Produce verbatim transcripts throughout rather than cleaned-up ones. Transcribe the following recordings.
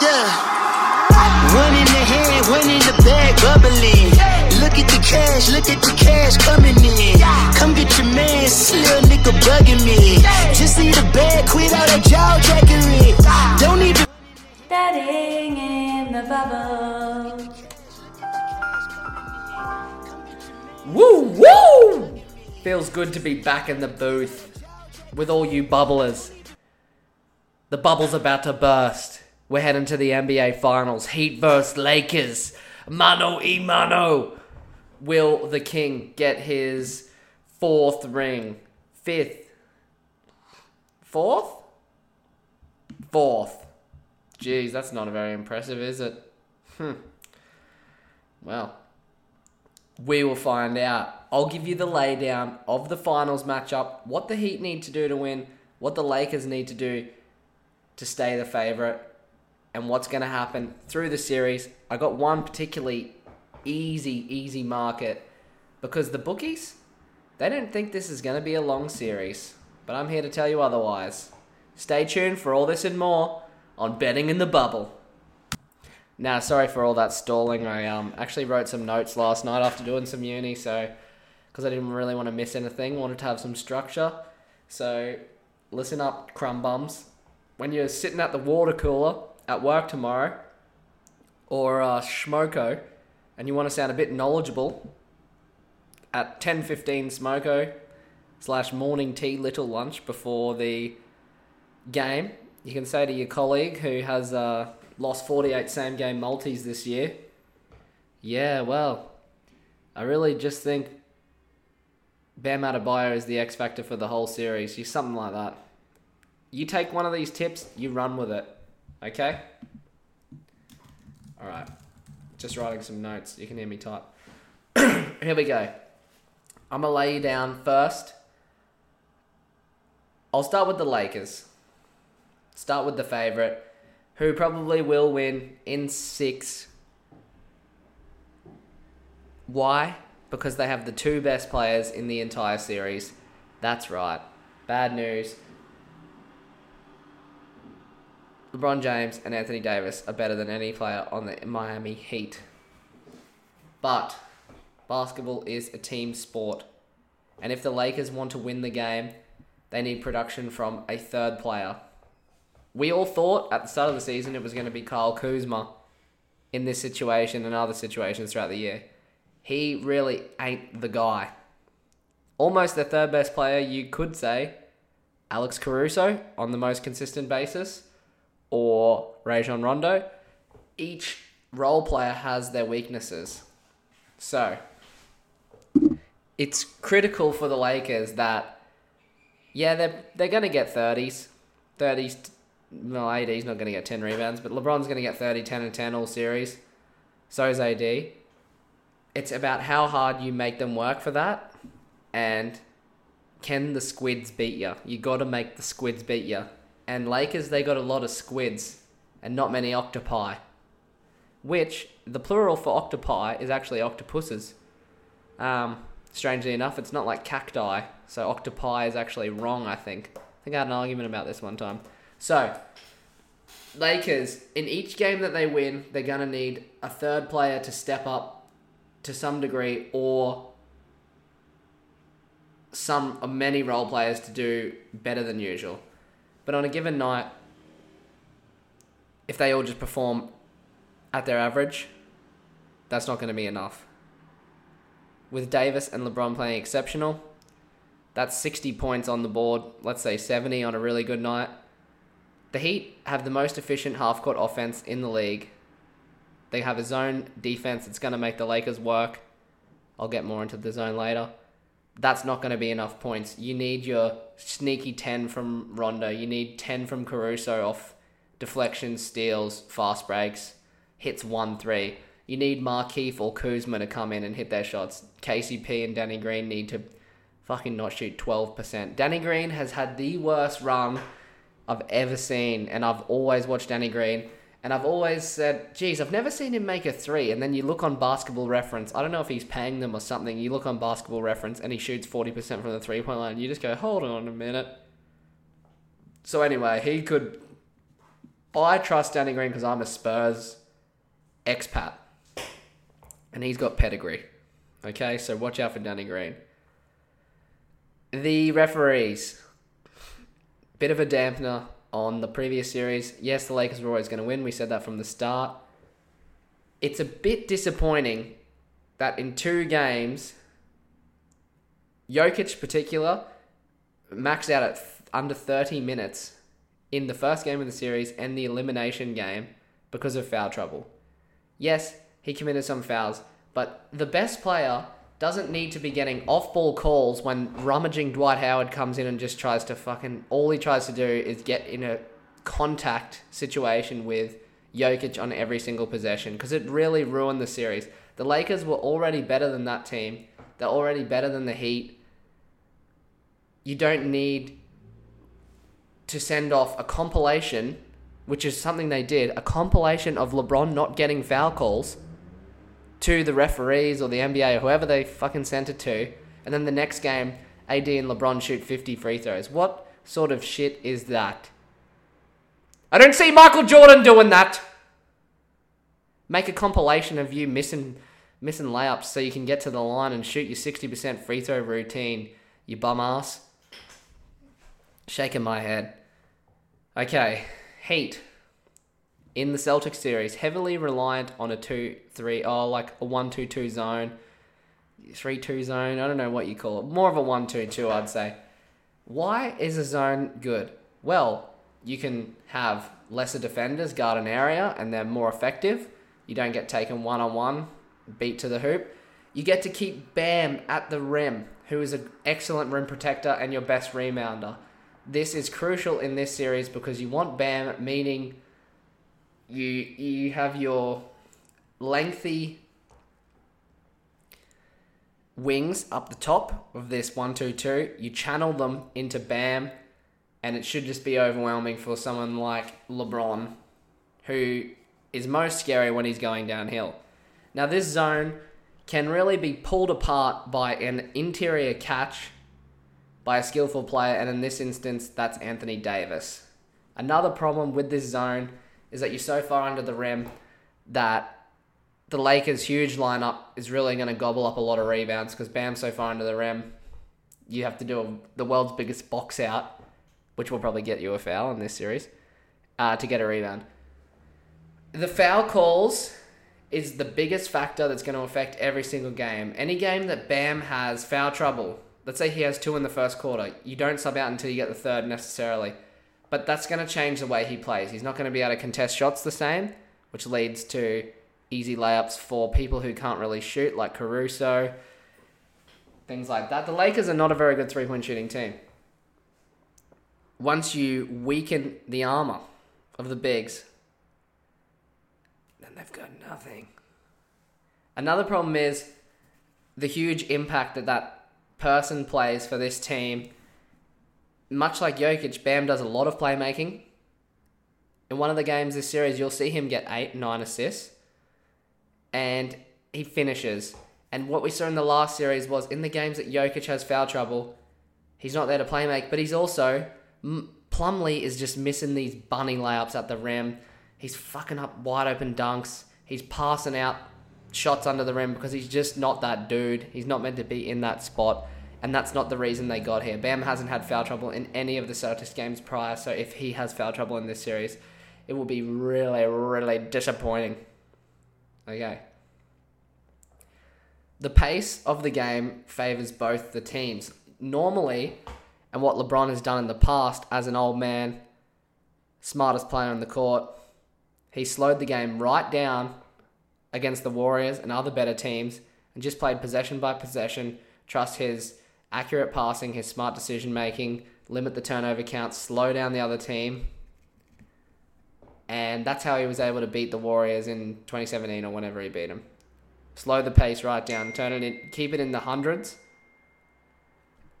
yeah. One in the head, one in the bag, bubbling. Look at the cash, look at the cash coming in. Come get your man, little nigga bugging me. Just see the bag, quit all that jaw jackery. Don't need to. Studying in the bubble. Woo woo! Feels good to be back in the booth with all you bubblers. The bubble's about to burst. We're heading to the N B A Finals. Heat versus Lakers. Mano y mano. Will the King get his fourth ring? Fifth? Fourth? Fourth. Jeez, that's not very impressive, is it? Hmm. Well, we will find out. I'll give you the laydown of the finals matchup, what the Heat need to do to win, what the Lakers need to do to stay the favourite, and what's going to happen through the series. I got one particularly easy, easy market because the bookies, they don't think this is going to be a long series, but I'm here to tell you otherwise. Stay tuned for all this and more on Betting in the Bubble. Now, sorry for all that stalling. I um actually wrote some notes last night after doing some uni, so because I didn't really want to miss anything, wanted to have some structure. So listen up, crumb bums. When you're sitting at the water cooler at work tomorrow, or uh, Schmoco, and you want to sound a bit knowledgeable, at ten fifteen Schmoco slash morning tea little lunch before the game, you can say to your colleague who has uh, lost forty-eight same-game multis this year, yeah, well, I really just think Bam Adebayo is the X factor for the whole series. You something like that. You take one of these tips, you run with it, okay? All right, just writing some notes. You can hear me type. Here we go. I'm going to lay you down first. I'll start with the Lakers. Start with the favourite, who probably will win in six. Why? Because they have the two best players in the entire series. That's right. Bad news. LeBron James and Anthony Davis are better than any player on the Miami Heat. But basketball is a team sport. And if the Lakers want to win the game, they need production from a third player. We all thought at the start of the season it was going to be Kyle Kuzma in this situation and other situations throughout the year. He really ain't the guy. Almost the third best player, you could say, Alex Caruso on the most consistent basis, or Rajon Rondo. Each role player has their weaknesses. So, it's critical for the Lakers that, yeah, they're, they're going to get thirties. thirties, no, A D's not going to get ten rebounds, but LeBron's going to get thirty, ten, and ten all series. So is A D. It's about how hard you make them work for that, and can the squids beat you? You got to make the squids beat you. And Lakers, they got a lot of squids and not many octopi. Which, the plural for octopi is actually octopuses. Um, strangely enough, it's not like cacti. So octopi is actually wrong, I think. I think I had an argument about this one time. So, Lakers, in each game that they win, they're going to need a third player to step up to some degree, or some or many role players to do better than usual. But on a given night, if they all just perform at their average, that's not going to be enough. With Davis and LeBron playing exceptional, that's sixty points on the board, let's say seventy on a really good night. The Heat have the most efficient half-court offense in the league. They have a zone defense that's going to make the Lakers work. I'll get more into the zone later. That's not going to be enough points. You need your sneaky ten from Rondo. You need ten from Caruso off deflections, steals, fast breaks, hits one three. You need Markeith or Kuzma to come in and hit their shots. K C P and Danny Green need to fucking not shoot twelve percent. Danny Green has had the worst run I've ever seen, and I've always watched Danny Green, and I've always said, geez, I've never seen him make a three. And then you look on Basketball Reference. I don't know if he's paying them or something. You look on Basketball Reference and he shoots forty percent from the three-point line. You just go, hold on a minute. So anyway, he could I trust Danny Green because I'm a Spurs expat. And he's got pedigree. Okay, so watch out for Danny Green. The referees. Bit of a dampener on the previous series. Yes, the Lakers were always going to win. We said that from the start. It's a bit disappointing that in two games, Jokic in particular maxed out at under thirty minutes in the first game of the series and the elimination game because of foul trouble. Yes, he committed some fouls, but the best player doesn't need to be getting off-ball calls when rummaging Dwight Howard comes in and just tries to fucking... All he tries to do is get in a contact situation with Jokic on every single possession because it really ruined the series. The Lakers were already better than that team. They're already better than the Heat. You don't need to send off a compilation, which is something they did, a compilation of LeBron not getting foul calls to the referees or the N B A or whoever they fucking sent it to, and then the next game, A D and LeBron shoot fifty free throws. What sort of shit is that? I don't see Michael Jordan doing that! Make a compilation of you missing missing layups so you can get to the line and shoot your sixty percent free throw routine, you bum ass. Shaking my head. Okay, Heat. In the Celtics series, heavily reliant on a two three, oh, like a one two two zone, three two zone, I don't know what you call it. More of a one two two, I'd say. Why is a zone good? Well, you can have lesser defenders guard an area and they're more effective. You don't get taken one-on-one, beat to the hoop. You get to keep Bam at the rim, who is an excellent rim protector and your best rebounder. This is crucial in this series because you want Bam, meaning... You you have your lengthy wings up the top of this one two two. You channel them into Bam, and it should just be overwhelming for someone like LeBron, who is most scary when he's going downhill. Now, this zone can really be pulled apart by an interior catch by a skillful player, and in this instance, that's Anthony Davis. Another problem with this zone is that you're so far under the rim that the Lakers' huge lineup is really going to gobble up a lot of rebounds because Bam's so far under the rim, you have to do a, the world's biggest box out, which will probably get you a foul in this series, uh, to get a rebound. The foul calls is the biggest factor that's going to affect every single game. Any game that Bam has foul trouble, let's say he has two in the first quarter, you don't sub out until you get the third necessarily. But that's going to change the way he plays. He's not going to be able to contest shots the same, which leads to easy layups for people who can't really shoot, like Caruso, things like that. The Lakers are not a very good three-point shooting team. Once you weaken the armor of the bigs, then they've got nothing. Another problem is the huge impact that that person plays for this team. Much like Jokic, Bam does a lot of playmaking. In one of the games this series, you'll see him get eight, nine assists. And he finishes. And what we saw in the last series was in the games that Jokic has foul trouble, he's not there to playmake, but he's also... Plumlee is just missing these bunny layups at the rim. He's fucking up wide open dunks. He's passing out shots under the rim because he's just not that dude. He's not meant to be in that spot. And that's not the reason they got here. Bam hasn't had foul trouble in any of the Celtics games prior, so if he has foul trouble in this series, it will be really, really disappointing. Okay. The pace of the game favors both the teams. Normally, and what LeBron has done in the past as an old man, smartest player on the court, he slowed the game right down against the Warriors and other better teams and just played possession by possession, trust his... accurate passing, his smart decision-making, limit the turnover count, slow down the other team. And that's how he was able to beat the Warriors in twenty seventeen or whenever he beat them. Slow the pace right down, turn it in, keep it in the hundreds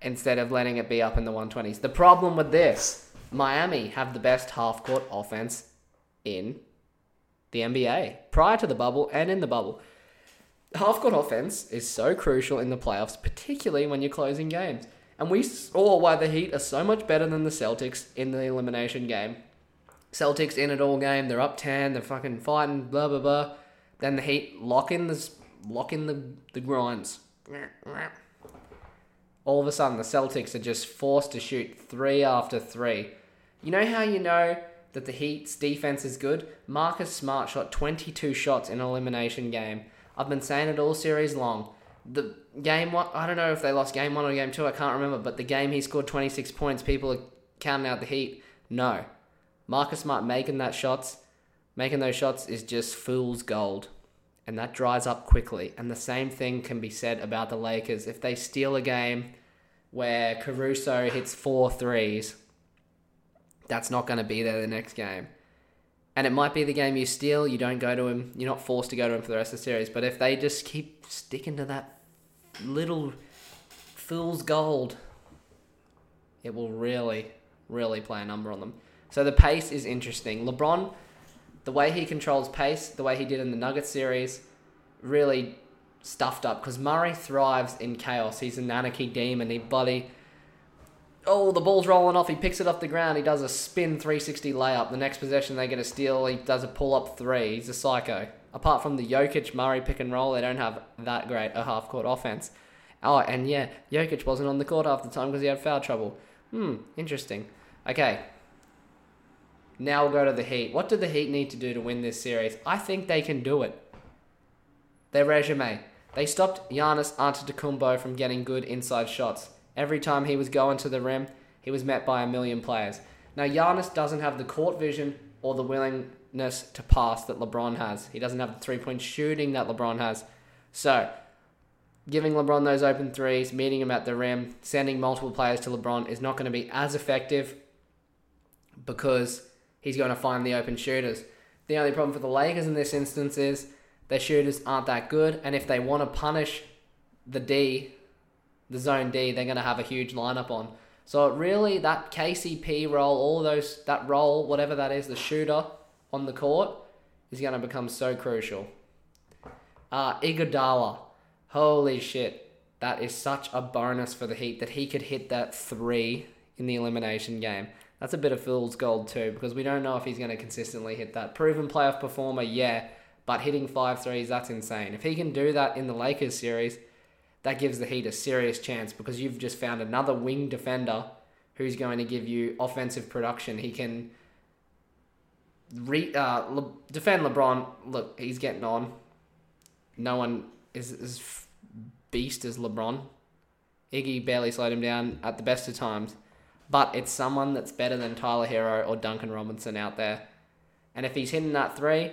instead of letting it be up in the one twenties. The problem with this, Miami have the best half-court offense in the N B A prior to the bubble and in the bubble. Half-court offense is so crucial in the playoffs, particularly when you're closing games. And we saw why the Heat are so much better than the Celtics in the elimination game. Celtics in it all game. They're up ten. They're fucking fighting. Blah blah blah. Then the Heat lock in the lock in the the grinds. All of a sudden, the Celtics are just forced to shoot three after three. You know how you know that the Heat's defense is good? Marcus Smart shot twenty-two shots in an elimination game. I've been saying it all series long. The game one, I don't know if they lost game one or game two, I can't remember, but the game he scored twenty-six points, people are counting out the Heat. No. Marcus Smart making that shots, making those shots is just fool's gold. And that dries up quickly. And the same thing can be said about the Lakers. If they steal a game where Caruso hits four threes, that's not going to be there the next game. And it might be the game you steal, you don't go to him, you're not forced to go to him for the rest of the series. But if they just keep sticking to that little fool's gold, it will really, really play a number on them. So the pace is interesting. LeBron, the way he controls pace, the way he did in the Nuggets series, really stuffed up. Because Murray thrives in chaos. He's an anarchy demon. He bloody... Oh, the ball's rolling off. He picks it off the ground. He does a spin three sixty layup. The next possession, they get a steal. He does a pull-up three. He's a psycho. Apart from the Jokic-Murray pick and roll, they don't have that great a half-court offense. Oh, and yeah, Jokic wasn't on the court half the time because he had foul trouble. Hmm, interesting. Okay. Now we'll go to the Heat. What do the Heat need to do to win this series? I think they can do it. Their resume. They stopped Giannis Antetokounmpo from getting good inside shots. Every time he was going to the rim, he was met by a million players. Now, Giannis doesn't have the court vision or the willingness to pass that LeBron has. He doesn't have the three-point shooting that LeBron has. So, giving LeBron those open threes, meeting him at the rim, sending multiple players to LeBron is not going to be as effective because he's going to find the open shooters. The only problem for the Lakers in this instance is their shooters aren't that good, and if they want to punish the D... the zone D, they're going to have a huge lineup on. So it really, that K C P role, all those, that role, whatever that is, the shooter on the court, is going to become so crucial. Uh, Iguodala, holy shit. That is such a bonus for the Heat that he could hit that three in the elimination game. That's a bit of fool's gold too, because we don't know if he's going to consistently hit that. Proven playoff performer, yeah, but hitting five threes, that's insane. If he can do that in the Lakers series, that gives the Heat a serious chance because you've just found another wing defender who's going to give you offensive production. He can re, uh, Le- defend LeBron. Look, he's getting on. No one is as beast as LeBron. Iggy barely slowed him down at the best of times. But it's someone that's better than Tyler Hero or Duncan Robinson out there. And if he's hitting that three,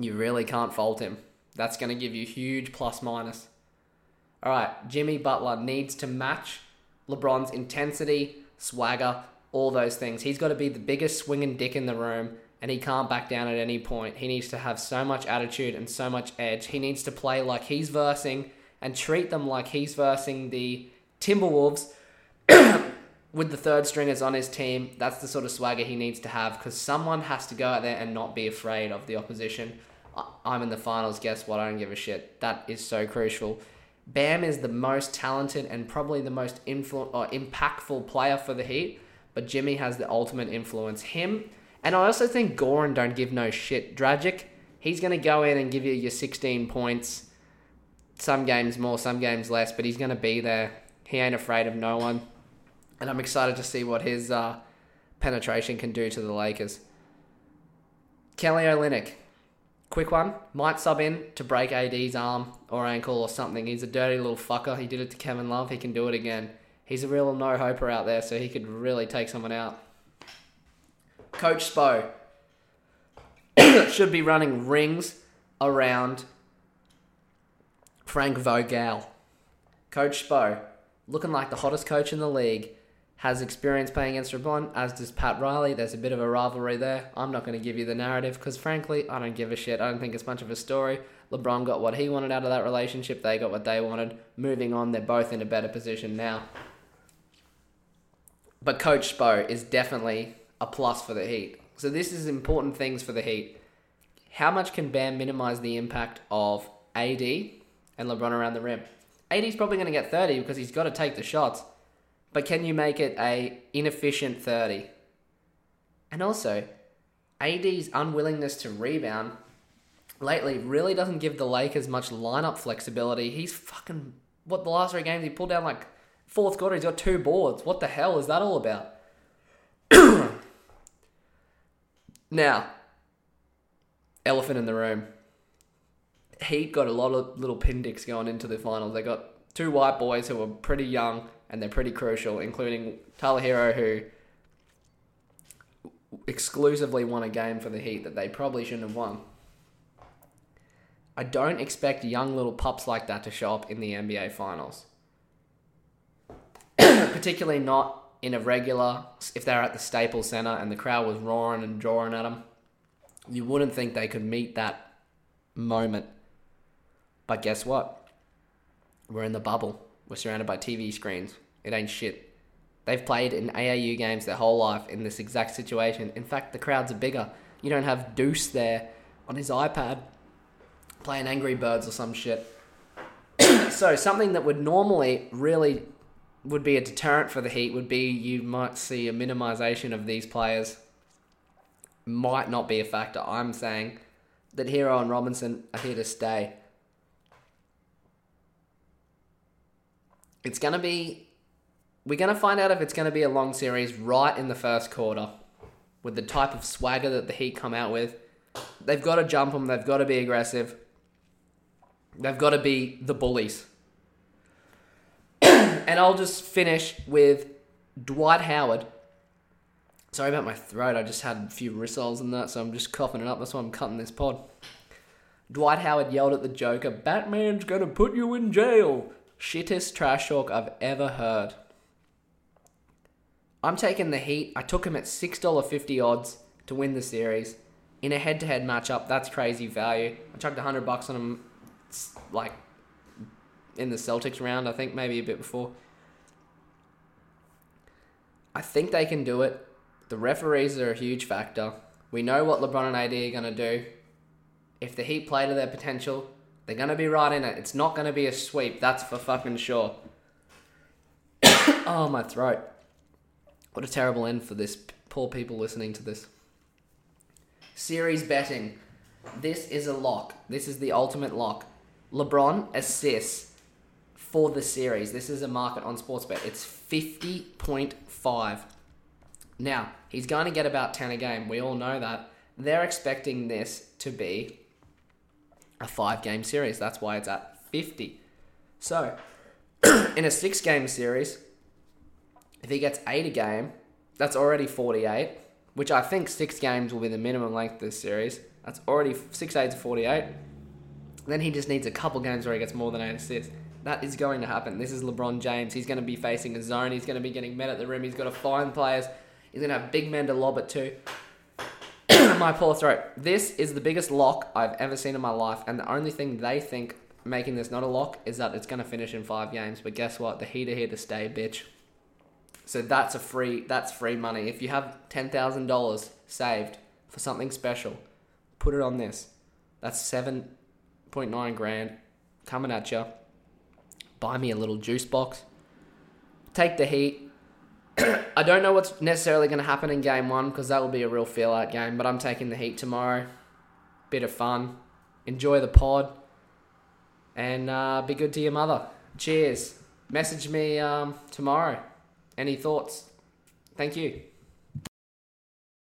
you really can't fault him. That's going to give you huge plus minus. All right, Jimmy Butler needs to match LeBron's intensity, swagger, all those things. He's got to be the biggest swinging dick in the room, and he can't back down at any point. He needs to have so much attitude and so much edge. He needs to play like he's versing and treat them like he's versing the Timberwolves with the third stringers on his team. That's the sort of swagger he needs to have because someone has to go out there and not be afraid of the opposition. I'm in the finals. Guess what? I don't give a shit. That is so crucial. Bam is the most talented and probably the most influ- or impactful player for the Heat, but Jimmy has the ultimate influence. Him, and I also think Goran don't give no shit. Dragic, he's going to go in and give you your sixteen points, some games more, some games less, but he's going to be there. He ain't afraid of no one, and I'm excited to see what his uh, penetration can do to the Lakers. Kelly Olynyk. Quick one, might sub in to break A D's arm or ankle or something. He's a dirty little fucker. He did it to Kevin Love. He can do it again. He's a real no-hoper out there, so he could really take someone out. Coach Spo should be running rings around Frank Vogel. Coach Spo, looking like the hottest coach in the league, has experience playing against LeBron, as does Pat Riley. There's a bit of a rivalry there. I'm not going to give you the narrative because, frankly, I don't give a shit. I don't think it's much of a story. LeBron got what he wanted out of that relationship. They got what they wanted. Moving on, they're both in a better position now. But Coach Spo is definitely a plus for the Heat. So this is important things for the Heat. How much can Bam minimize the impact of A D and LeBron around the rim? A D's probably going to get thirty because he's got to take the shots. But can you make it a inefficient thirty? And also, A D's unwillingness to rebound lately really doesn't give the Lakers much lineup flexibility. He's fucking... What, the last three games, he pulled down like... Fourth quarter, he's got two boards. What the hell is that all about? Now, elephant in the room. Heat got a lot of little pindicks going into the finals. They got two white boys who are pretty young and they're pretty crucial, including Tyler Hero, who exclusively won a game for the Heat that they probably shouldn't have won. I don't expect young little pups like that to show up in the N B A Finals. Particularly not in a regular, if they're at the Staples Center and the crowd was roaring and drawing at them. You wouldn't think they could meet that moment. But guess what? We're in the bubble. We're surrounded by T V screens. It ain't shit. They've played in A A U games their whole life in this exact situation. In fact, the crowds are bigger. You don't have Deuce there on his iPad playing Angry Birds or some shit. So something that would normally really... would be a deterrent for the Heat would be you might see a minimization of these players. Might not be a factor. I'm saying that Hero and Robinson are here to stay. It's going to be... We're going to find out if it's going to be a long series right in the first quarter with the type of swagger that the Heat come out with. They've got to jump them. They've got to be aggressive. They've got to be the bullies. And I'll just finish with Dwight Howard. Sorry about my throat. I just had a few rissoles and that, so I'm just coughing it up. That's why I'm cutting this pod. Dwight Howard yelled at the Joker, "Batman's gonna put you in jail." Shittest trash talk I've ever heard. I'm taking the Heat. I took him at six dollars fifty odds to win the series. In a head-to-head matchup, that's crazy value. I chucked one hundred bucks on him, like... in the Celtics round, I think, maybe a bit before. I think they can do it. The referees are a huge factor. We know what LeBron and A D are going to do. If the Heat play to their potential, they're going to be right in it. It's not going to be a sweep. That's for fucking sure. Oh, my throat. What a terrible end for this. Poor people listening to this. Series betting. This is a lock. This is the ultimate lock. LeBron assists for the series. This is a market on Sportsbet. It's fifty point five. Now, he's going to get about ten a game. We all know that. They're expecting this to be a five-game series. That's why it's at fifty. So, in a six-game series, if he gets eight a game, that's already forty-eight, which I think six games will be the minimum length of this series. That's already six eights of forty-eight. Then he just needs a couple games where he gets more than eight assists. That is going to happen. This is LeBron James. He's going to be facing a zone. He's going to be getting men at the rim. He's got to find players. He's going to have big men to lob it to. My poor throat. This is the biggest lock I've ever seen in my life. And the only thing they think making this not a lock is that it's going to finish in five games. But guess what? The Heat are here to stay, bitch. So that's a free. That's free money. If you have ten thousand dollars saved for something special, put it on this. That's seven... point nine grand coming at you. Buy me a little juice box. Take the Heat. I don't know what's necessarily going to happen in game one because that will be a real feel out game, but I'm taking the Heat tomorrow. Bit of fun. Enjoy the pod and uh, be good to your mother. Cheers. Message me um, tomorrow. Any thoughts? Thank you.